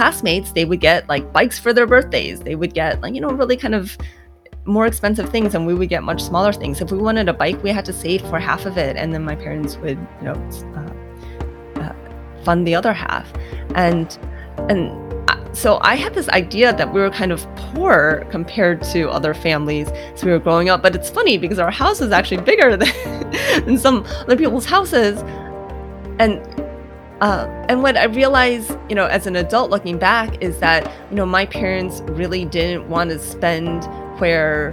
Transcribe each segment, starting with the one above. classmates, they would get like bikes for their birthdays. They would get like, you know, really kind of more expensive things, and we would get much smaller things. If we wanted a bike, we had to save for half of it, and then my parents would, you know, fund the other half. So I had this idea that we were kind of poor compared to other families as we were growing up. But it's funny because our house is actually bigger than some other people's houses. And what I realized, you know, as an adult looking back, is that, you know, my parents really didn't want to spend where,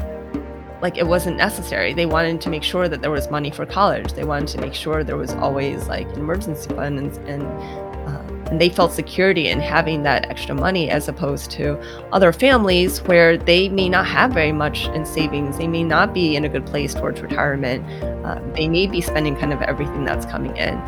like, it wasn't necessary. They wanted to make sure that there was money for college. They wanted to make sure there was always like an emergency fund, and they felt security in having that extra money, as opposed to other families where they may not have very much in savings. They may not be in a good place towards retirement. They may be spending kind of everything that's coming in.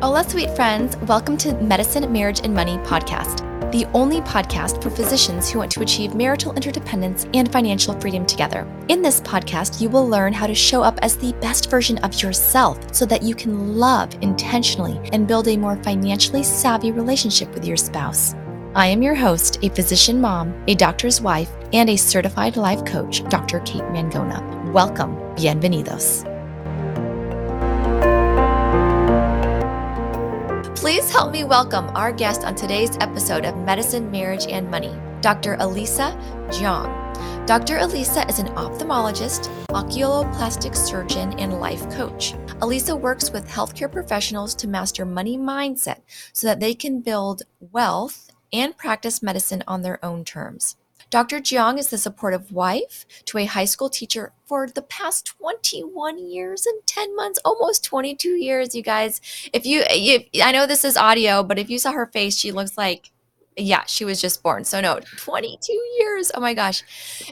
Hola, sweet friends. Welcome to Medicine, Marriage, and Money podcast, the only podcast for physicians who want to achieve marital interdependence and financial freedom together. In this podcast, you will learn how to show up as the best version of yourself so that you can love intentionally and build a more financially savvy relationship with your spouse. I am your host, a physician mom, a doctor's wife, and a certified life coach, Dr. Kate Mangona. Welcome. Bienvenidos. Please help me welcome our guest on today's episode of Medicine, Marriage, and Money, Dr. Elisa Jiang. Dr. Elisa is an ophthalmologist, oculoplastic surgeon, and life coach. Elisa works with healthcare professionals to master money mindset so that they can build wealth and practice medicine on their own terms. Dr. Jiang is the supportive wife to a high school teacher for the past 21 years and 10 months, almost 22 years, you guys. I know this is audio, but if you saw her face, she looks like, yeah, she was just born. So no, 22 years. Oh my gosh.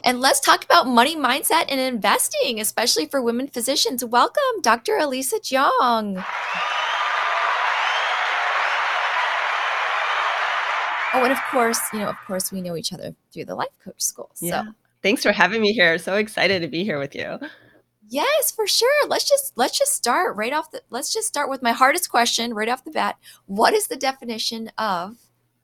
And let's talk about money mindset and investing, especially for women physicians. Welcome, Dr. Elisa Jiang. Oh, and of course, we know each other through the Life Coach School. So yeah. Thanks for having me here. So excited to be here with you. Yes, for sure. Let's just start right off. Let's just start with my hardest question right off the bat. What is the definition of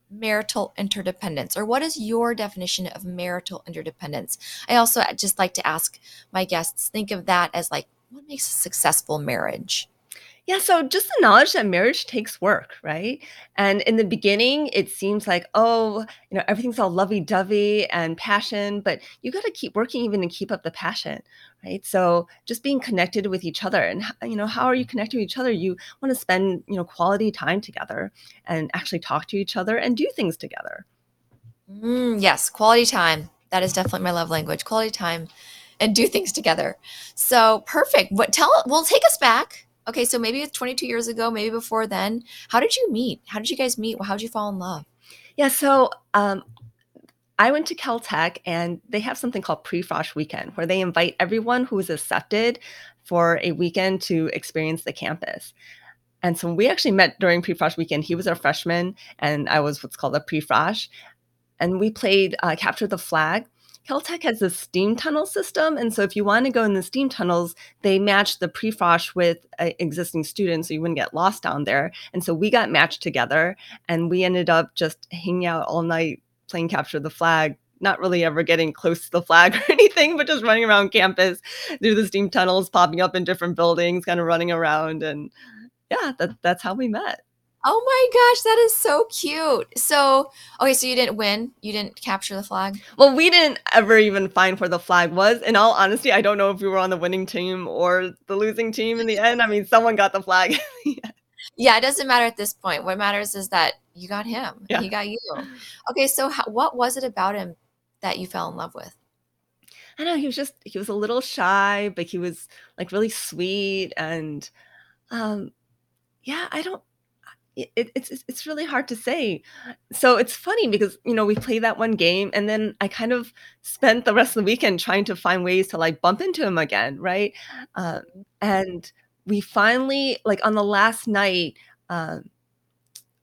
marital interdependence, or what is your definition of marital interdependence? I also just like to ask my guests, think of that as like, what makes a successful marriage? Yeah, so just the knowledge that marriage takes work, right? And in the beginning, it seems like, oh, you know, everything's all lovey-dovey and passion, but you got to keep working even to keep up the passion, right? So just being connected with each other, and, you know, how are you connected with each other? You want to spend, you know, quality time together and actually talk to each other and do things together. Yes, quality time. That is definitely my love language, quality time and do things together. So perfect. Well, take us back. Okay, so maybe it's 22 years ago, maybe before then. How did you meet? How did you guys meet? How did you fall in love? Yeah, so I went to Caltech, and they have something called Pre-Frosh Weekend, where they invite everyone who is accepted for a weekend to experience the campus. And so we actually met during Pre-Frosh Weekend. He was our freshman, and I was what's called a Pre-Frosh. And we played Capture the Flag. Caltech has a steam tunnel system. And so if you want to go in the steam tunnels, they match the pre-frosh with existing students so you wouldn't get lost down there. And so we got matched together, and we ended up just hanging out all night playing Capture the Flag, not really ever getting close to the flag or anything, but just running around campus through the steam tunnels, popping up in different buildings, kind of running around. And yeah, that's how we met. Oh my gosh, that is so cute. So, okay, so you didn't win. You didn't capture the flag. Well, we didn't ever even find where the flag was. In all honesty, I don't know if we were on the winning team or the losing team in the end. I mean, someone got the flag. Yeah, it doesn't matter at this point. What matters is that you got him. Yeah. He got you. Okay, so what was it about him that you fell in love with? I know, he was a little shy, but he was like really sweet. And yeah, I don't. It's really hard to say. So it's funny because, you know, we played that one game, and then I kind of spent the rest of the weekend trying to find ways to like bump into him again, right? And we finally, like on the last night,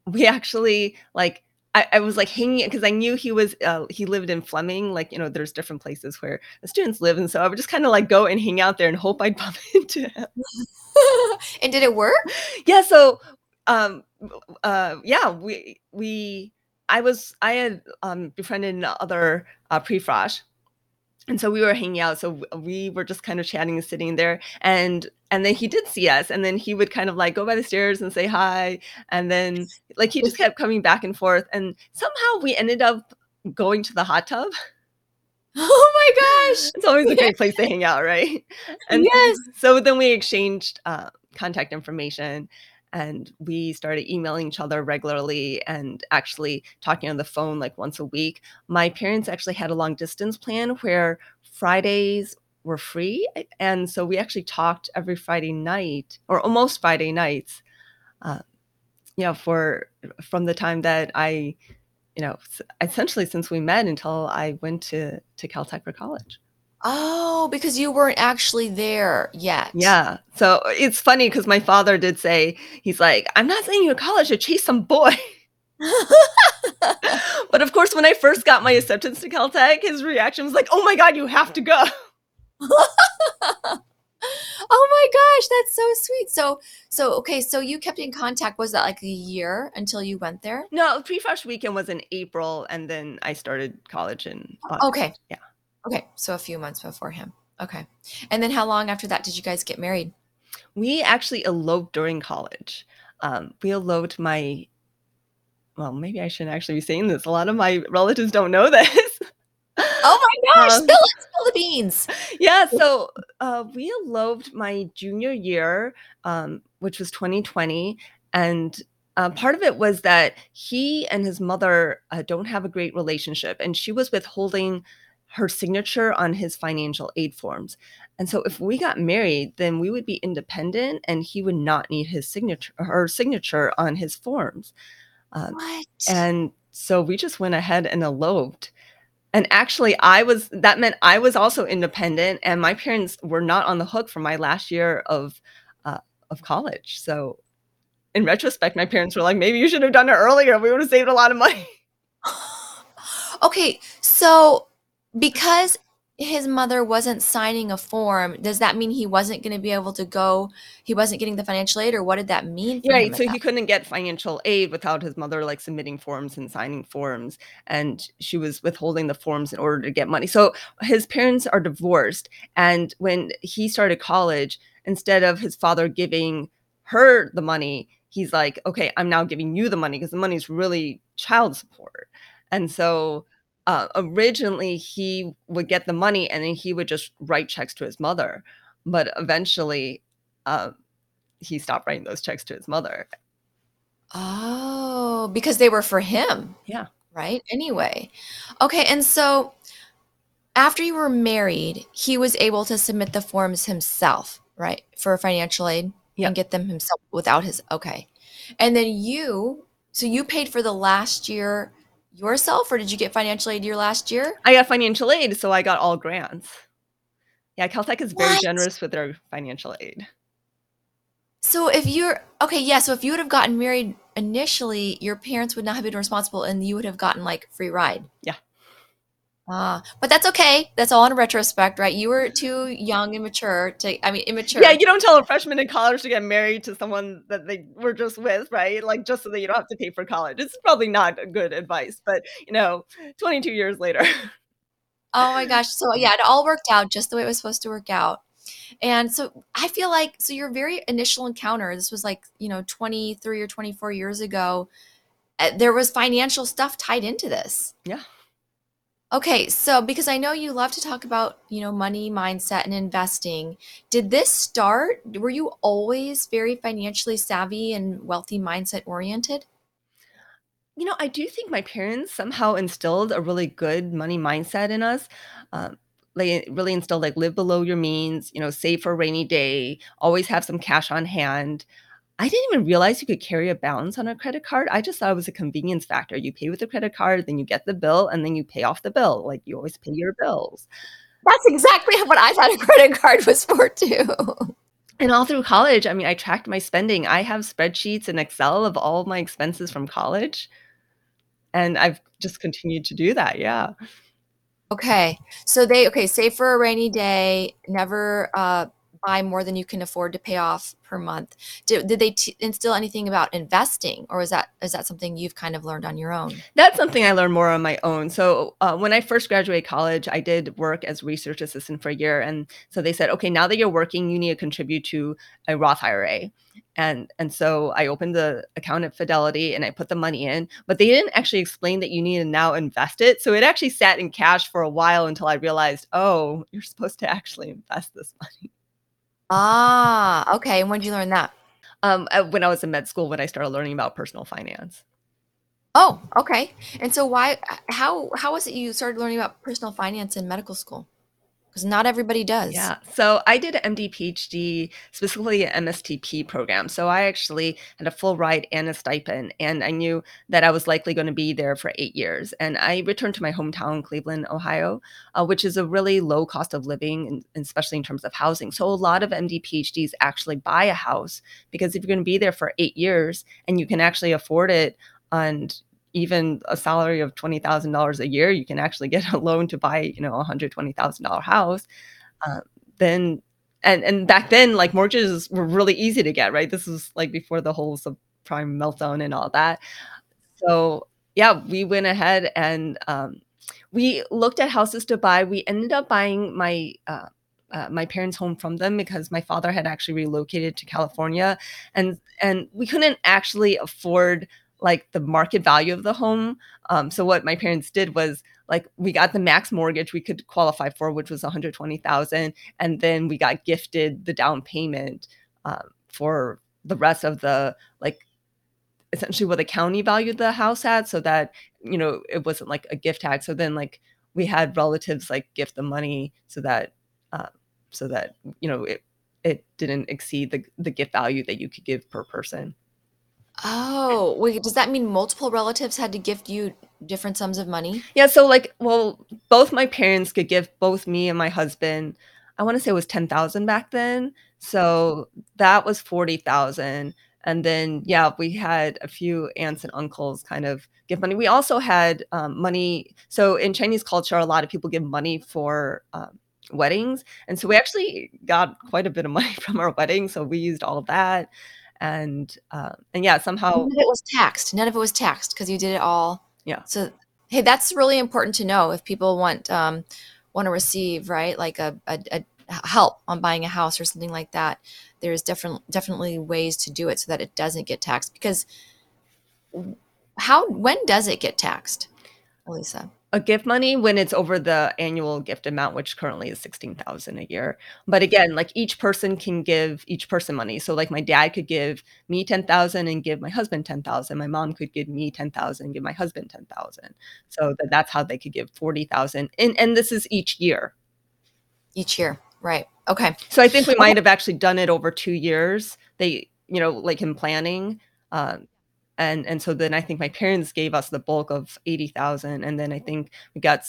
we actually like, I was like hanging, because I knew he lived in Fleming, like, you know, there's different places where the students live. And so I would just kind of like go and hang out there and hope I'd bump into him. And did it work? Yeah. So I had befriended other pre-frosh. And so we were hanging out. So we were just kind of chatting and sitting there. And then he did see us. And then he would kind of like go by the stairs and say hi. And then like he just kept coming back and forth. And somehow we ended up going to the hot tub. Oh my gosh. It's always a great place to hang out, right? And yes. So then we exchanged contact information. And we started emailing each other regularly and actually talking on the phone like once a week. My parents actually had a long distance plan where Fridays were free. And so we actually talked every Friday night or almost Friday nights, from the time that I, essentially since we met until I went to Caltech for college. Oh, because you weren't actually there yet. Yeah. So it's funny because my father did say, he's like, I'm not sending you to college to chase some boy. But of course, when I first got my acceptance to Caltech, his reaction was like, oh my God, you have to go. Oh my gosh, that's so sweet. So you kept in contact. Was that like a year until you went there? No, pre-fresh weekend was in April. And then I started college in August. Okay. Yeah. Okay. So a few months before him. Okay. And then how long after that did you guys get married? We actually eloped during college. We eloped maybe I shouldn't actually be saying this. A lot of my relatives don't know this. Oh my gosh. Spill the beans. Yeah. So we eloped my junior year, which was 2020. And part of it was that he and his mother don't have a great relationship. And she was withholding her signature on his financial aid forms. And so if we got married, then we would be independent and he would not need his signature or her signature on his forms. What? And so we just went ahead and eloped. And actually that meant I was also independent and my parents were not on the hook for my last year of college. So in retrospect, my parents were like, maybe you should have done it earlier. We would have saved a lot of money. Okay. So because his mother wasn't signing a form, does that mean he wasn't going to be able to go? He wasn't getting the financial aid, or what did that mean? Right. So he couldn't get financial aid without his mother like submitting forms and signing forms. And she was withholding the forms in order to get money. So his parents are divorced. And when he started college, instead of his father giving her the money, he's like, okay, I'm now giving you the money because the money's really child support. And so originally he would get the money and then he would just write checks to his mother. But eventually he stopped writing those checks to his mother. Oh, because they were for him. Yeah. Right. Anyway. Okay. And so after you were married, he was able to submit the forms himself, right? For financial aid and get them himself without his. Okay. And then you paid for the last year yourself, or did you get financial aid your last year? I got financial aid, so I got all grants. Yeah, Caltech is very generous with their financial aid. So if you would have gotten married initially, your parents would not have been responsible and you would have gotten like free ride. Yeah. But that's okay. That's all in retrospect, right? You were too young and mature immature. Yeah, you don't tell a freshman in college to get married to someone that they were just with, right? Like just so that you don't have to pay for college. It's probably not good advice, but 22 years later. Oh my gosh. So yeah, it all worked out just the way it was supposed to work out. And so I feel like, so your very initial encounter, this was like, 23 or 24 years ago, there was financial stuff tied into this. Yeah. Okay, so because I know you love to talk about, money, mindset, and investing, did this start? Were you always very financially savvy and wealthy mindset oriented? I do think my parents somehow instilled a really good money mindset in us. They really instilled like live below your means, save for a rainy day, always have some cash on hand. I didn't even realize you could carry a balance on a credit card. I just thought it was a convenience factor. You pay with a credit card, then you get the bill, and then you pay off the bill. Like you always pay your bills. That's exactly what I thought a credit card was for too. And all through college, I tracked my spending. I have spreadsheets in Excel of all of my expenses from college. And I've just continued to do that. Yeah. Okay. So save for a rainy day, never buy more than you can afford to pay off per month. Did they instill anything about investing, or is that something you've kind of learned on your own? That's something I learned more on my own. So when I first graduated college, I did work as research assistant for a year. And so they said, okay, now that you're working, you need to contribute to a Roth IRA. And so I opened the account at Fidelity and I put the money in, but they didn't actually explain that you need to now invest it. So it actually sat in cash for a while until I realized, oh, you're supposed to actually invest this money. Ah, okay. And when did you learn that? When I was in med school, when I started learning about personal finance. Oh, okay. And so how was it you started learning about personal finance in medical school? Because not everybody does. Yeah. So I did an MD, PhD, specifically an MSTP program. So I actually had a full ride and a stipend, and I knew that I was likely going to be there for 8 years. And I returned to my hometown, Cleveland, Ohio, which is a really low cost of living, and especially in terms of housing. So a lot of MD, PhDs actually buy a house, because if you're going to be there for 8 years and you can actually afford it on even a salary of $20,000 a year, you can actually get a loan to buy, a $120,000 house. Then, back then, like, mortgages were really easy to get, right? This was like before the whole subprime meltdown and all that. So yeah, we went ahead and we looked at houses to buy. We ended up buying my parents' home from them, because my father had actually relocated to California, and we couldn't actually afford like the market value of the home. So what my parents did was, like, we got the max mortgage we could qualify for, which was $120,000. And then we got gifted the down payment for the rest of the, like, essentially what the county valued the house at, so that, it wasn't like a gift tax. So then, like, we had relatives like gift the money so that, it didn't exceed the gift value that you could give per person. Oh, wait, does that mean multiple relatives had to gift you different sums of money? Yeah. So both my parents could give both me and my husband, I want to say it was $10,000 back then. So that was $40,000. And then, yeah, we had a few aunts and uncles kind of give money. We also had money. So in Chinese culture, a lot of people give money for weddings. And so we actually got quite a bit of money from our wedding. So we used all that. And yeah, somehow none of it was taxed, because you did it all. Yeah. So, hey, that's really important to know if people want to receive, right, like a help on buying a house or something like that. There's definitely ways to do it so that it doesn't get taxed, because when does it get taxed, Elisa? A gift money when it's over the annual gift amount, which currently is $16,000 a year. But again, like, each person can give each person money. So like my dad could give me $10,000 and give my husband $10,000. My mom could give me $10,000 and give my husband $10,000. So that's how they could give $40,000. And this is each year. Each year, right? Okay. So I think we might have actually done it over 2 years. They, like in planning. And so then I think my parents gave us the bulk of $80,000, and then I think we got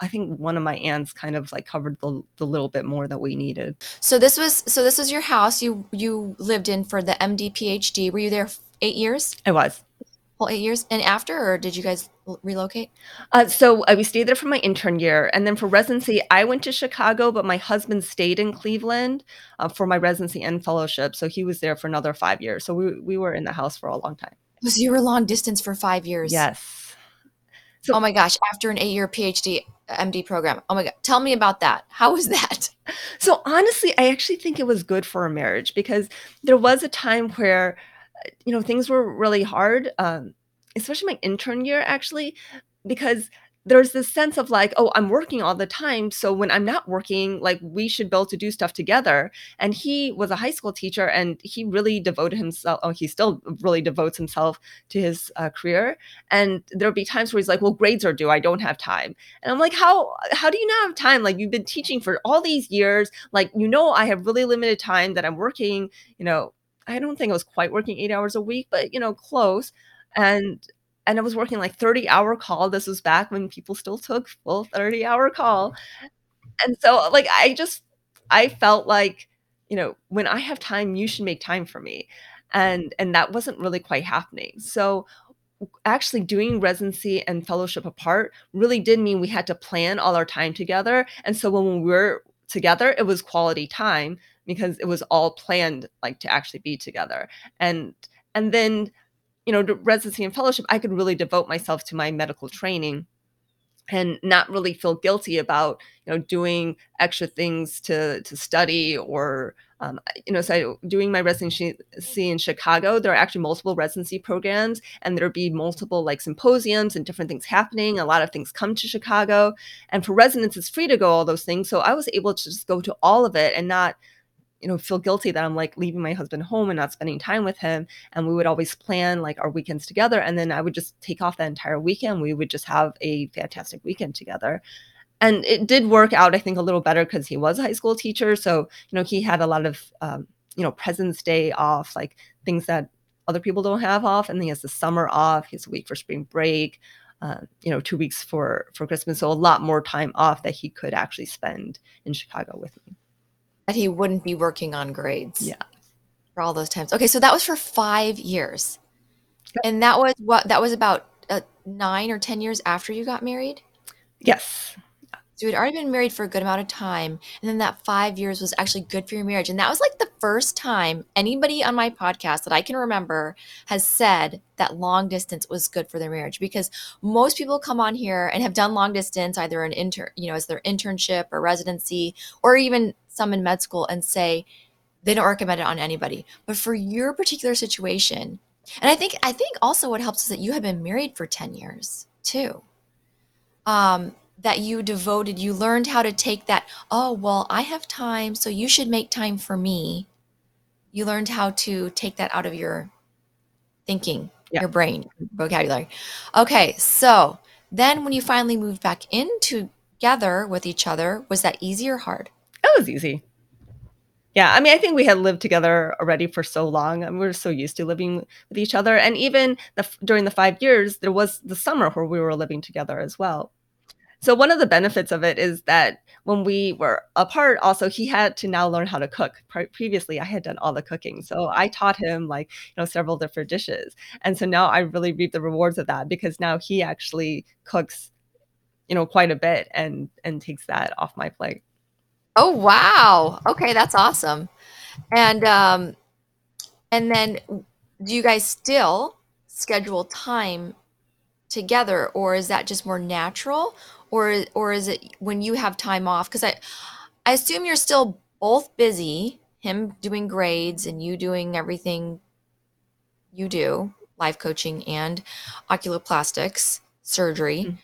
I think one of my aunts kind of like covered the little bit more that we needed. So this was your house you lived in for the MD PhD. Were you there 8 years? I was. Well, 8 years, and after, or did you guys relocate? So we stayed there for my intern year, and then for residency, I went to Chicago, but my husband stayed in Cleveland for my residency and fellowship. So he was there for another 5 years. So we were in the house for a long time. So you were long distance for 5 years. Yes. So, oh my gosh! After an 8-year PhD MD program, oh my god! Tell me about that. How was that? So honestly, I actually think it was good for our marriage, because there was a time where, things were really hard, especially my intern year, actually, because there's this sense of like, oh, I'm working all the time. So when I'm not working, like, we should be able to do stuff together. And he was a high school teacher, and he really devoted himself. Oh, he still really devotes himself to his career. And there'll be times where he's like, well, grades are due. I don't have time. And I'm like, how do you not have time? Like, you've been teaching for all these years. Like, I have really limited time that I'm working, I don't think I was quite working 8 hours a week, but close. And I was working like 30-hour call. This was back when people still took full 30-hour call. And so like, I felt like, when I have time, you should make time for me. And that wasn't really quite happening. So actually doing residency and fellowship apart really did mean we had to plan all our time together. And so when we were together, it was quality time. because it was all planned like to actually be together. And then, you know, residency and fellowship, I could really devote myself to my medical training and not really feel guilty about, you know, doing extra things to study or, you know, so doing my residency in Chicago, there are actually multiple residency programs, and there'd be multiple like symposiums and different things happening. A lot of things come to Chicago, and for residents, it's free to go all those things. So I was able to just go to all of it and not, you know, feel guilty that I'm like leaving my husband home and not spending time with him. And we would always plan like our weekends together. And then I would just take off that entire weekend. We would just have a fantastic weekend together. And it did work out, I think, a little better because he was a high school teacher. So, you know, he had a lot of, you know, President's Day off, like things that other people don't have off. And then he has the summer off. He has a week for spring break, you know, 2 weeks for Christmas. So a lot more time off that he could actually spend in Chicago with me. That he wouldn't be working on grades. Yeah. For all those times. Okay. So that was for 5 years. Yep. And that was what, that was about 9 or 10 years after you got married? Yes. So you'd already been married for a good amount of time. And then that 5 years was actually good for your marriage. And that was like the first time anybody on my podcast that I can remember has said that long distance was good for their marriage, because most people come on here and have done long distance, either an you know, as their internship or residency, or even some in med school, and say they don't recommend it on anybody. But for your particular situation, and I think also what helps is that you had been married for 10 years too. That you learned how to take that, oh, well, I have time, so you should make time for me. You learned how to take that out of your thinking, yeah. Your brain, vocabulary. Okay, so then when you finally moved back in together with each other, was that easy or hard? It was easy. Yeah, I mean, I think we had lived together already for so long, and we were so used to living with each other. And even during the 5 years, there was the summer where we were living together as well. So one of the benefits of it is that when we were apart, also he had to now learn how to cook. Previously, I had done all the cooking. So I taught him, like, you know, several different dishes. And so now I really reap the rewards of that, because now he actually cooks, you know, quite a bit and takes that off my plate. Oh, wow. Okay. That's awesome. And then do you guys still schedule time together, or is that just more natural? Or is it when you have time off? Because I assume you're still both busy, him doing grades and you doing everything you do, life coaching and oculoplastics surgery. Mm-hmm.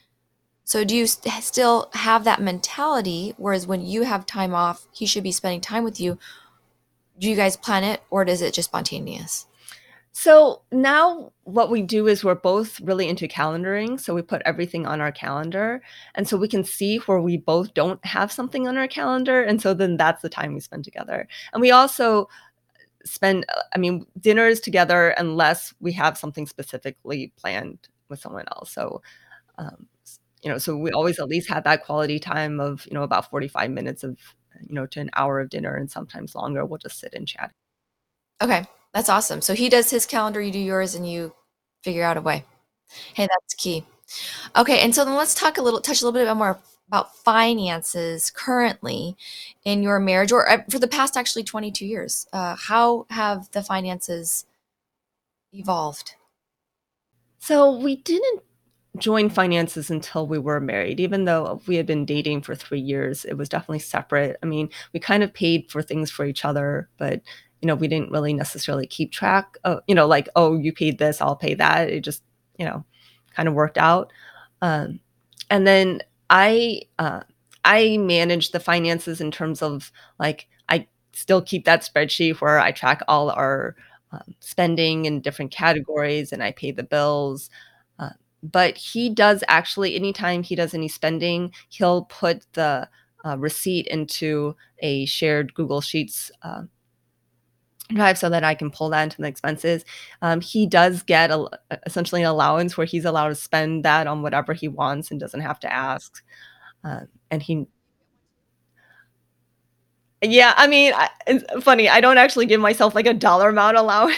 So do you still have that mentality? Whereas when you have time off, he should be spending time with you. Do you guys plan it, or is it just spontaneous? So now what we do is we're both really into calendaring. So we put everything on our calendar. And so we can see where we both don't have something on our calendar. And so then that's the time we spend together. And we also spend, I mean, dinners together unless we have something specifically planned with someone else. So, you know, so we always at least have that quality time of, you know, about 45 minutes of, you know, to an hour of dinner, and sometimes longer. We'll just sit and chat. Okay. That's awesome. So he does his calendar, you do yours, and you figure out a way. Hey, that's key. Okay. And so then let's touch a little bit more about finances currently in your marriage, or for the past actually 22 years. How have the finances evolved? So we didn't join finances until we were married. Even though we had been dating for 3 years, it was definitely separate. I mean, we kind of paid for things for each other, but, you know, we didn't really necessarily keep track of, you know, like, oh, you paid this, I'll pay that. It just, you know, kind of worked out. And then I managed the finances in terms of, like, I still keep that spreadsheet where I track all our spending in different categories, and I pay the bills. But he does actually, anytime he does any spending, he'll put the receipt into a shared Google Sheets drive so that I can pull that into the expenses. He does get essentially an allowance where he's allowed to spend that on whatever he wants and doesn't have to ask. Yeah, I mean, it's funny. I don't actually give myself like a dollar amount allowance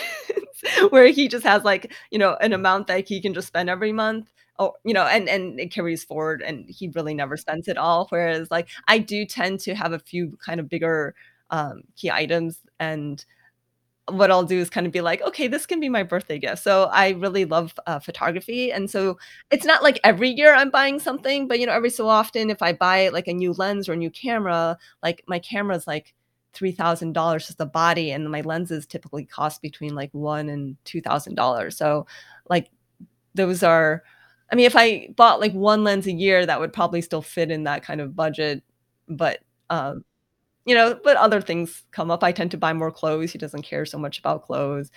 where he just has, like, you know, an amount that he can just spend every month. Oh, you know, and it carries forward, and he really never spends it all. Whereas, like, I do tend to have a few kind of bigger key items. And what I'll do is kind of be like, okay, this can be my birthday gift. So I really love photography. And so it's not like every year I'm buying something, but, you know, every so often if I buy like a new lens or a new camera, like my camera's like $3,000 just the body, and my lenses typically cost between like $1,000 and $2,000. So like those are, I mean, if I bought like one lens a year, that would probably still fit in that kind of budget. But, you know, but other things come up. I tend to buy more clothes. He doesn't care so much about clothes.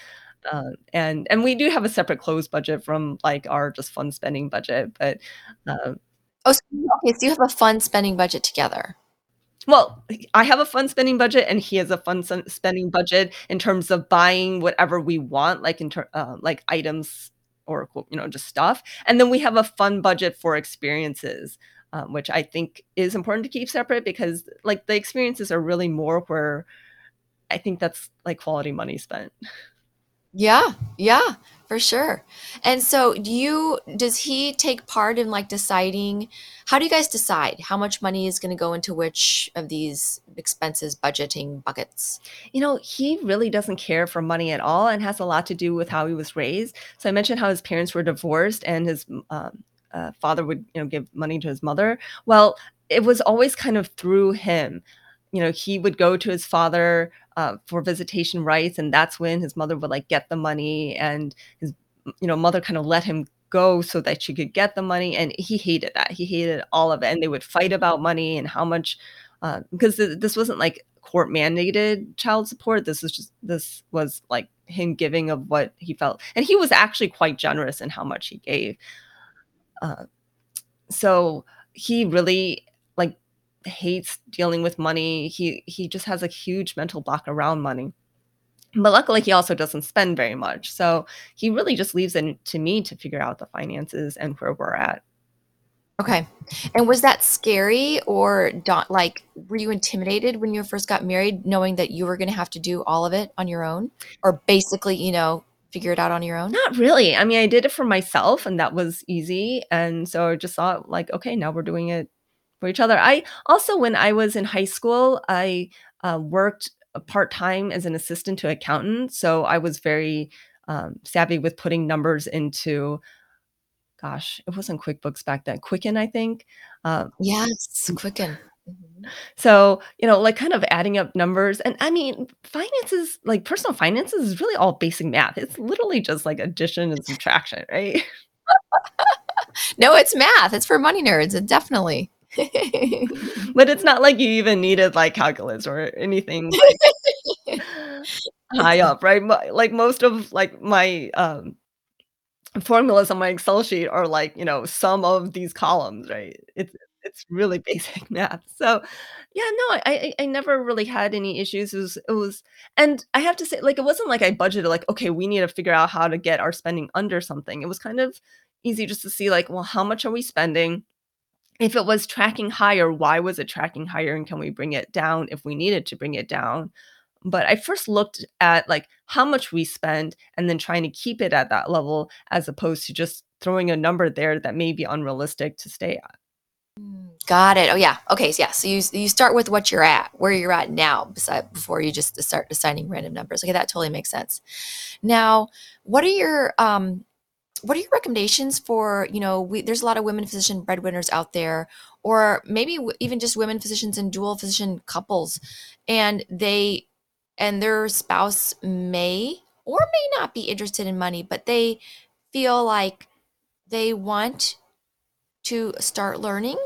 And we do have a separate clothes budget from like our just fun spending budget. But so you have a fun spending budget together. Well, I have a fun spending budget and he has a fun spending budget in terms of buying whatever we want, like in like items or, you know, just stuff. And then we have a fun budget for experiences. Which I think is important to keep separate, because like the experiences are really more where I think that's like quality money spent. Yeah. Yeah, for sure. And so does he take part in like deciding, how do you guys decide how much money is going to go into which of these expenses budgeting buckets? You know, he really doesn't care for money at all, and has a lot to do with how he was raised. So I mentioned how his parents were divorced, and his, father would, you know, give money to his mother. Well, it was always kind of through him. You know, he would go to his father for visitation rights, and that's when his mother would like get the money, and his, you know, mother kind of let him go so that she could get the money. And he hated that. He hated all of it. And they would fight about money and how much, because this wasn't like court mandated child support. This was like him giving of what he felt. And he was actually quite generous in how much he gave. So he really like hates dealing with money. He just has a huge mental block around money, but luckily he also doesn't spend very much. So he really just leaves it to me to figure out the finances and where we're at. Okay. And was that scary, or were you intimidated when you first got married, knowing that you were going to have to do all of it on your own, or basically, you know, figure it out on your own? Not really. I mean, I did it for myself, and that was easy. And so I just thought like, okay, now we're doing it for each other. I also, when I was in high school, I worked part-time as an assistant to an accountant. So I was very savvy with putting numbers into, gosh, it wasn't QuickBooks back then. Quicken, I think. Yes, Quicken. So, you know, like kind of adding up numbers. And I mean, finances, like personal finances, is really all basic math. It's literally just like addition and subtraction, right? No, it's math. It's for money nerds. It definitely. But it's not like you even needed like calculus or anything like high up, right? Like most of like my formulas on my Excel sheet are like, you know, sum of these columns, right? It's really basic math. So yeah, no, I never really had any issues. It was, and I have to say, like, it wasn't like I budgeted like, okay, we need to figure out how to get our spending under something. It was kind of easy just to see like, well, how much are we spending? If it was tracking higher, why was it tracking higher? And can we bring it down if we needed to bring it down? But I first looked at like how much we spend, and then trying to keep it at that level, as opposed to just throwing a number there that may be unrealistic to stay at. Got it. Oh yeah. Okay. So yeah. So you start with what you're at, where you're at now, before you just start assigning random numbers. Okay. That totally makes sense. Now, what are your recommendations for, you know, there's a lot of women physician breadwinners out there, or maybe even just women physicians and dual physician couples, and their spouse may or may not be interested in money, but they feel like they want to start learning,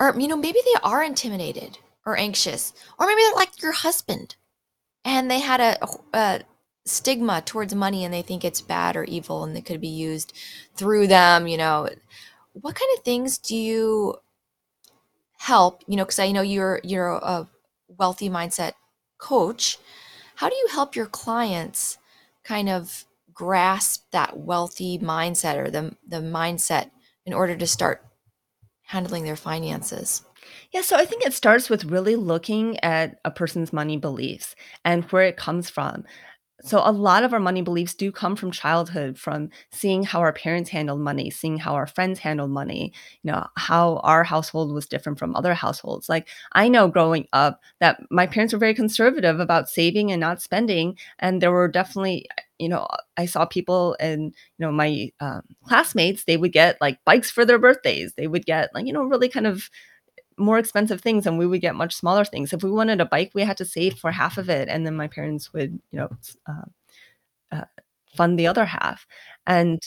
or, you know, maybe they are intimidated or anxious, or maybe they're like your husband and they had a stigma towards money and they think it's bad or evil and it could be used through them. You know, what kind of things do you help, you know, because I know you're a wealthy mindset coach. How do you help your clients kind of grasp that wealthy mindset, or the mindset, in order to start handling their finances? Yeah, so I think it starts with really looking at a person's money beliefs and where it comes from. So a lot of our money beliefs do come from childhood, from seeing how our parents handled money, seeing how our friends handled money, you know, how our household was different from other households. Like, I know growing up that my parents were very conservative about saving and not spending. And there were definitely, you know, I saw people and, you know, my classmates, they would get like bikes for their birthdays. They would get like, you know, really kind of more expensive things, and we would get much smaller things. If we wanted a bike, we had to save for half of it, and then my parents would, you know, fund the other half. And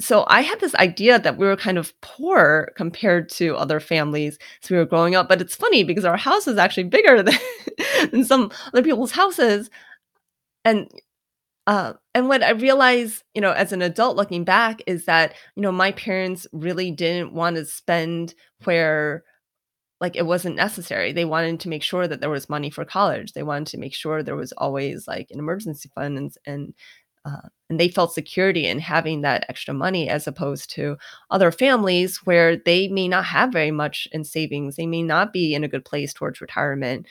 so I had this idea that we were kind of poor compared to other families as we were growing up. But it's funny because our house is actually bigger than some other people's houses, and what I realized, you know, as an adult looking back, is that, you know, my parents really didn't want to spend where, like, it wasn't necessary. They wanted to make sure that there was money for college. They wanted to make sure there was always like an emergency fund, and they felt security in having that extra money, as opposed to other families where they may not have very much in savings. They may not be in a good place towards retirement.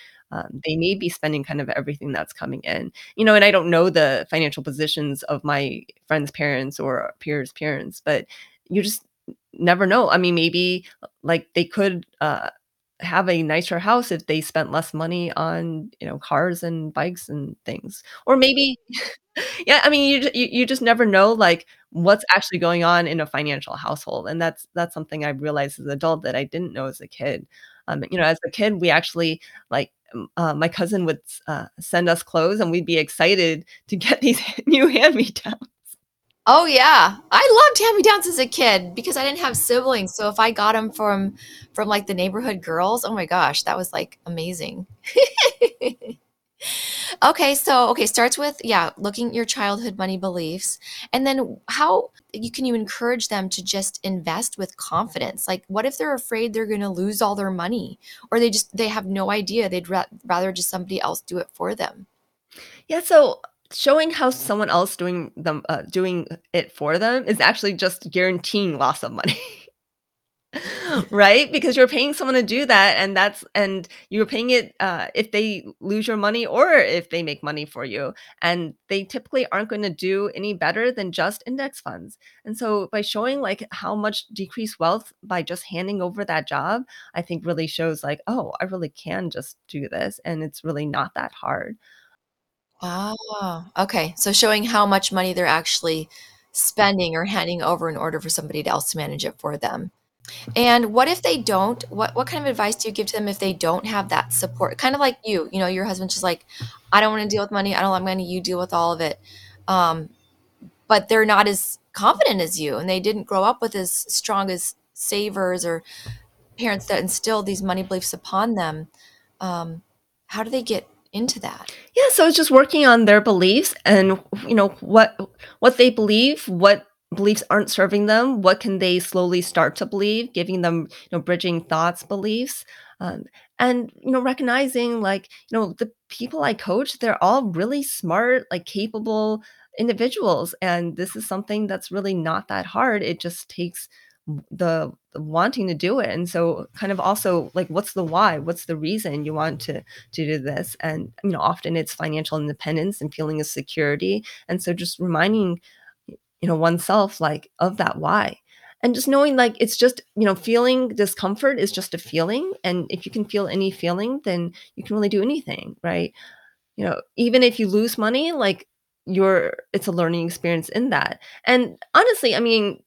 They may be spending kind of everything that's coming in, you know, and I don't know the financial positions of my friends' parents or peers' parents, but you just never know. I mean, maybe like they could have a nicer house if they spent less money on, you know, cars and bikes and things, or maybe, yeah, I mean, you just never know like what's actually going on in a financial household. And that's something I realized as an adult that I didn't know as a kid. You know, as a kid, we actually like, my cousin would send us clothes and we'd be excited to get these new hand-me-downs. Oh yeah. I loved hand-me-downs as a kid because I didn't have siblings. So if I got them from like the neighborhood girls, oh my gosh, that was like amazing. Okay. Starts with, yeah, looking at your childhood money beliefs, and then how you encourage them to just invest with confidence. Like, what if they're afraid they're going to lose all their money, or they have no idea, they'd rather just somebody else do it for them? Yeah. So showing how someone else doing it for them is actually just guaranteeing loss of money. Right? Because you're paying someone to do that, and you're paying it if they lose your money or if they make money for you. And they typically aren't going to do any better than just index funds. And so by showing like how much decreased wealth by just handing over that job, I think really shows like, oh, I really can just do this, and it's really not that hard. Oh, okay. So showing how much money they're actually spending or handing over in order for somebody else to manage it for them. And what if they don't? What kind of advice do you give to them if they don't have that support? Kind of like you know, your husband's just like, I don't want to deal with money. You deal with all of it. But they're not as confident as you, and they didn't grow up with as strong as savers or parents that instilled these money beliefs upon them. How do they get into that? Yeah, so it's just working on their beliefs, and you know what they believe, what beliefs aren't serving them, what can they slowly start to believe, giving them, you know, bridging thoughts, beliefs, and, you know, recognizing like, you know, the people I coach, they're all really smart, like capable individuals. And this is something that's really not that hard. It just takes the wanting to do it. And so kind of also like, what's the why? What's the reason you want to do this? And, you know, often it's financial independence and feeling of security. And so just reminding, you know, oneself like of that why, and just knowing like it's just, you know, feeling discomfort is just a feeling, and if you can feel any feeling, then you can really do anything, right? You know, even if you lose money, like it's a learning experience in that. And honestly, I mean,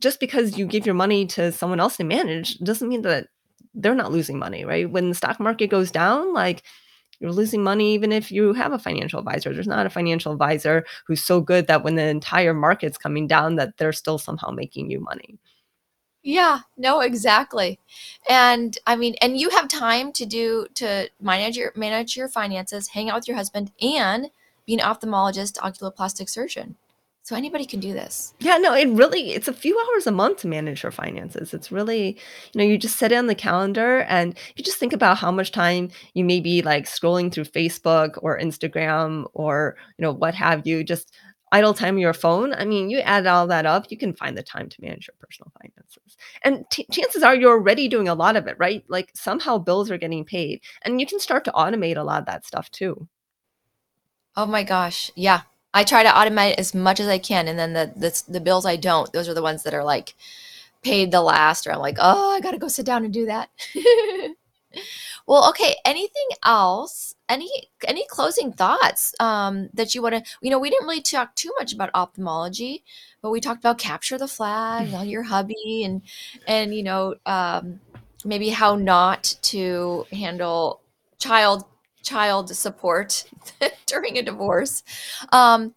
just because you give your money to someone else to manage doesn't mean that they're not losing money, right? When the stock market goes down, like, you're losing money even if you have a financial advisor. There's not a financial advisor who's so good that when the entire market's coming down that they're still somehow making you money. Yeah, no, exactly. And I mean, and you have time to manage your finances, hang out with your husband, and be an ophthalmologist, oculoplastic surgeon. So anybody can do this. Yeah, no, it's a few hours a month to manage your finances. It's really, you know, you just set it on the calendar, and you just think about how much time you may be like scrolling through Facebook or Instagram or, you know, what have you, just idle time on your phone. I mean, you add all that up, you can find the time to manage your personal finances. And chances are you're already doing a lot of it, right? Like somehow bills are getting paid, and you can start to automate a lot of that stuff too. Oh my gosh. Yeah. I try to automate as much as I can. And then the bills I don't, those are the ones that are like paid the last, or I'm like, oh, I got to go sit down and do that. Well, okay. Anything else? Any closing thoughts that you want to, we didn't really talk too much about ophthalmology, but we talked about capture the flag, your hubby, and maybe how not to handle child support during a divorce, and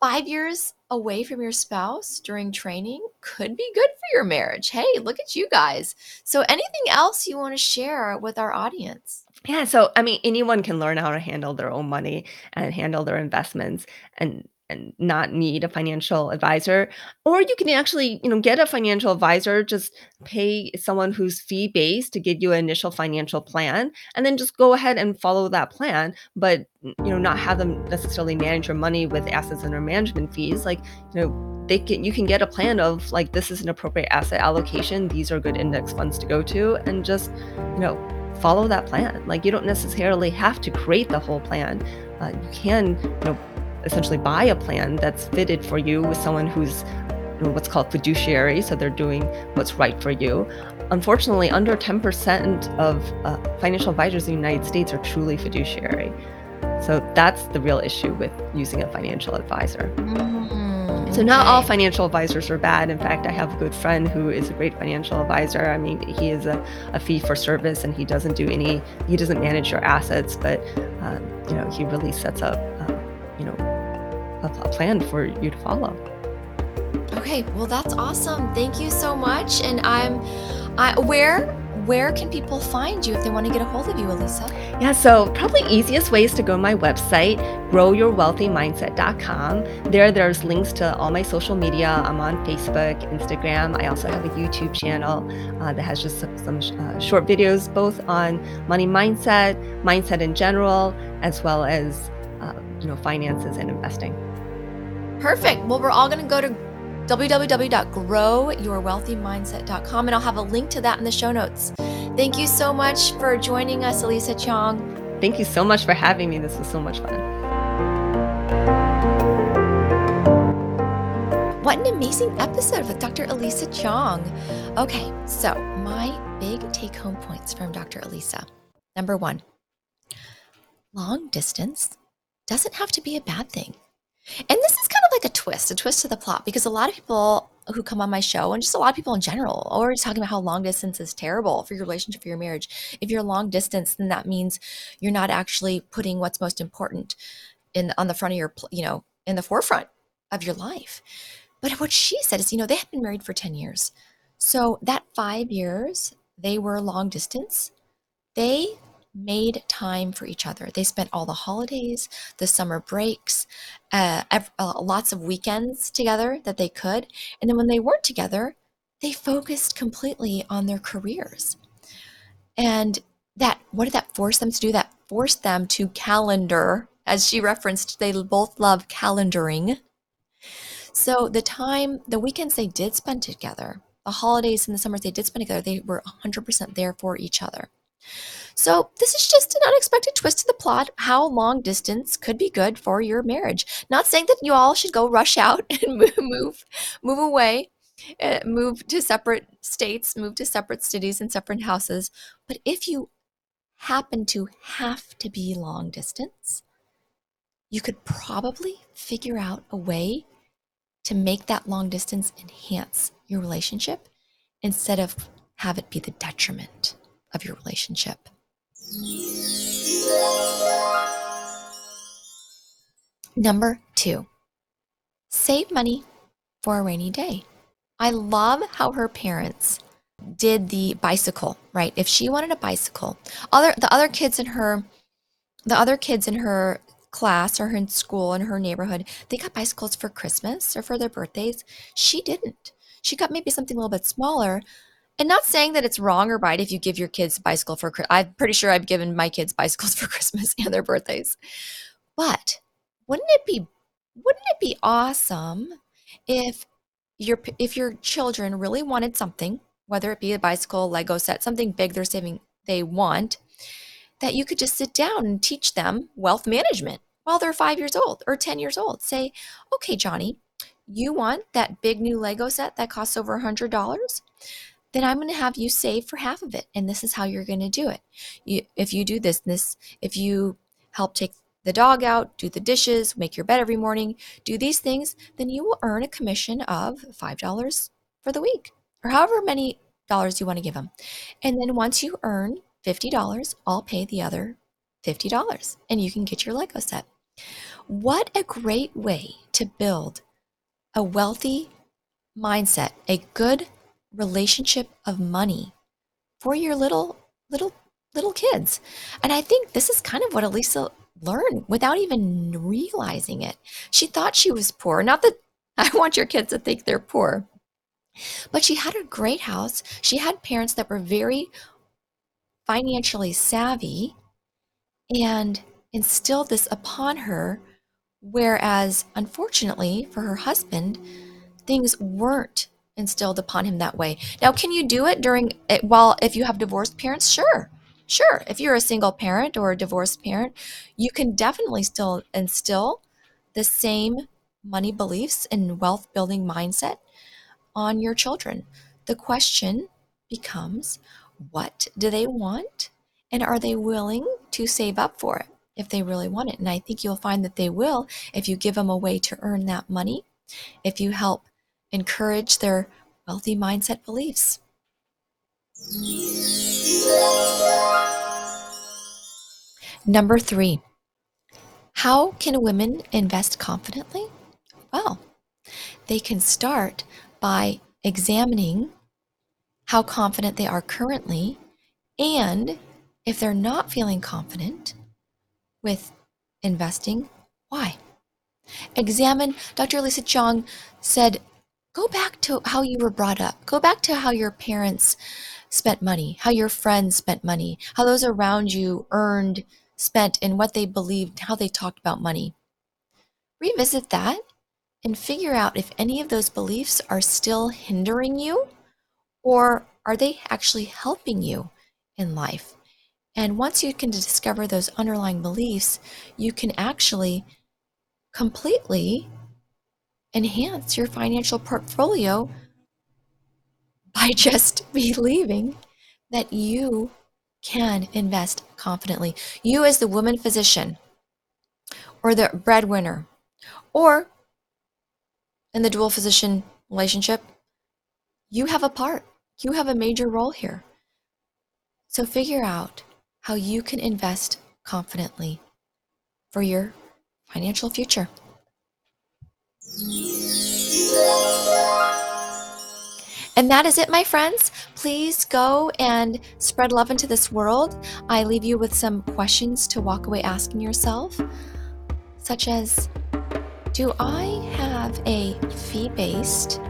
5 years away from your spouse during training could be good for your marriage. Hey, look at you guys. So anything else you want to share with our audience? Yeah. So, anyone can learn how to handle their own money and handle their investments and not need a financial advisor, or you can actually, get a financial advisor, just pay someone who's fee-based to give you an initial financial plan, and then just go ahead and follow that plan, but, not have them necessarily manage your money with assets under management fees. You can get a plan of like, this is an appropriate asset allocation. These are good index funds to go to, and just, follow that plan. You don't necessarily have to create the whole plan. You can, essentially buy a plan that's fitted for you with someone who's what's called fiduciary, so they're doing what's right for you. Unfortunately, under 10% of financial advisors in the United States are truly fiduciary. So that's the real issue with using a financial advisor. So not all financial advisors are bad. In fact, I have a good friend who is a great financial advisor. He is a fee for service, and he doesn't manage your assets, but he really sets up a plan for you to follow. Okay, well, that's awesome. Thank you so much. And where can people find you if they want to get a hold of you, Elisa? Yeah, so probably easiest way is to go to my website, growyourwealthymindset.com. There's links to all my social media. I'm on Facebook, Instagram. I also have a YouTube channel that has just some short videos, both on money mindset in general, as well as finances and investing. Perfect. Well, we're all going to go to www.growyourwealthymindset.com, and I'll have a link to that in the show notes. Thank you so much for joining us, Elisa Jiang. Thank you so much for having me. This was so much fun. What an amazing episode with Dr. Elisa Jiang. Okay, so my big take-home points from Dr. Elisa. Number one, long distance doesn't have to be a bad thing. And this is kind of like a twist to the plot, because a lot of people who come on my show, and just a lot of people in general, are already talking about how long distance is terrible for your relationship, for your marriage. If you're long distance, then that means you're not actually putting what's most important on the front of your, in the forefront of your life. But what she said is, they had been married for 10 years. So that 5 years, they were long distance. They made time for each other. They spent all the holidays, the summer breaks, lots of weekends together that they could. And then when they weren't together, they focused completely on their careers. And what did that force them to do? That forced them to calendar. As she referenced, they both love calendaring. So the weekends they did spend together, the holidays and the summers they did spend together, they were 100% there for each other. So this is just an unexpected twist to the plot, how long distance could be good for your marriage. Not saying that you all should go rush out and move away, move to separate states, move to separate cities and separate houses. But if you happen to have to be long distance, you could probably figure out a way to make that long distance enhance your relationship instead of have it be the detriment of your relationship. Number two, save money for a rainy day. I love how her parents did the bicycle, right? If she wanted a bicycle, the other kids in her class or in school in her neighborhood, they got bicycles for Christmas or for their birthdays. She didn't. She got maybe something a little bit smaller. And not saying that it's wrong or right if you give your kids a bicycle for Christmas. I'm pretty sure I've given my kids bicycles for Christmas and their birthdays. But wouldn't it be awesome if your children really wanted something, whether it be a bicycle, Lego set, something big they want, that you could just sit down and teach them wealth management, while they're 5 years old or 10 years old. Say, okay, Johnny, you want that big new Lego set that costs over $100? Then I'm going to have you save for half of it. And this is how you're going to do it. If you do this, if you help take the dog out, do the dishes, make your bed every morning, do these things, then you will earn a commission of $5 for the week, or however many dollars you want to give them. And then once you earn $50, I'll pay the other $50 and you can get your Lego set. What a great way to build a wealthy mindset, a good relationship of money for your little kids. And I think this is kind of what Elisa learned without even realizing it. She thought she was poor. Not that I want your kids to think they're poor, but she had a great house. She had parents that were very financially savvy and instilled this upon her, whereas unfortunately for her husband, things weren't instilled upon him that way. Now, can you do it if you have divorced parents? Sure. If you're a single parent or a divorced parent, you can definitely still instill the same money beliefs and wealth building mindset on your children. The question becomes, what do they want? And are they willing to save up for it if they really want it? And I think you'll find that they will if you give them a way to earn that money, if you help encourage their wealthy mindset beliefs. Number 3, how can women invest confidently? Well, they can start by examining how confident they are currently, and if they're not feeling confident with investing, why? Examine. Dr. Elisa Jiang said, go back to how you were brought up. Go back to how your parents spent money, how your friends spent money, how those around you earned, spent, and what they believed, how they talked about money. Revisit that and figure out if any of those beliefs are still hindering you, or are they actually helping you in life? And once you can discover those underlying beliefs, you can actually completely enhance your financial portfolio by just believing that you can invest confidently. You as the woman physician, or the breadwinner, or in the dual physician relationship, you have a part. You have a major role here. So figure out how you can invest confidently for your financial future. And that is it, my friends. Please go and spread love into this world. I leave you with some questions to walk away asking yourself, such as, do I have a fee-based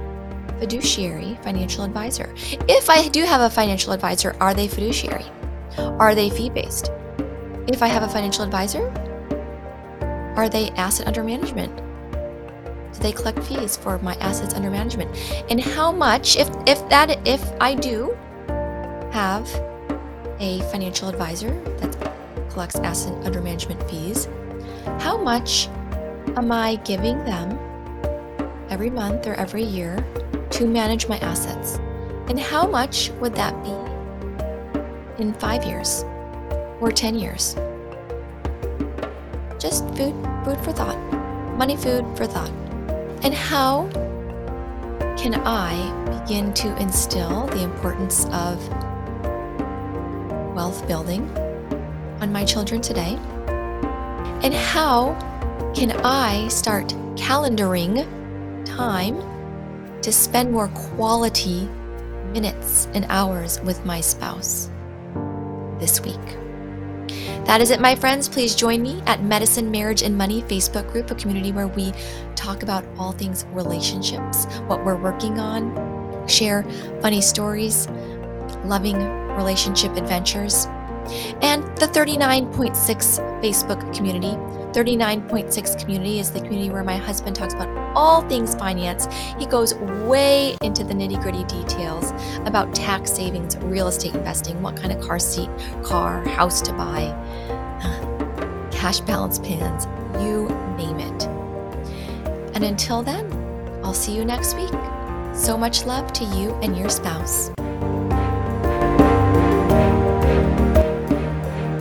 fiduciary financial advisor? If I do have a financial advisor, are they fiduciary? Are they fee-based? If I have a financial advisor, are they asset under management? Do they collect fees for my assets under management? And how much, if I do have a financial advisor that collects asset under management fees, how much am I giving them every month or every year to manage my assets? And how much would that be in 5 years or 10 years? Just food for thought, money food for thought. And how can I begin to instill the importance of wealth building on my children today? And how can I start calendaring time to spend more quality minutes and hours with my spouse this week? That is it, my friends. Please join me at Medicine, Marriage, and Money Facebook group, a community where we talk about all things relationships, what we're working on, share funny stories, loving relationship adventures. And the 39.6 Facebook community. 39.6 community is the community where my husband talks about all things finance. He goes way into the nitty-gritty details about tax savings, real estate investing, what kind of car, house to buy, cash balance plans, you name it. And until then, I'll see you next week. So much love to you and your spouse.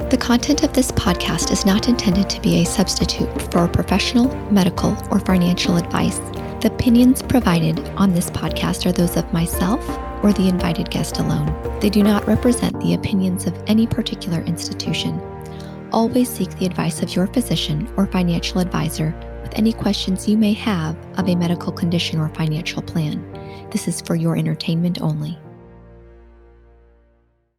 The content of this podcast is not intended to be a substitute for professional, medical, or financial advice. The opinions provided on this podcast are those of myself or the invited guest alone. They do not represent the opinions of any particular institution. Always seek the advice of your physician or financial advisor with any questions you may have of a medical condition or financial plan. This is for your entertainment only.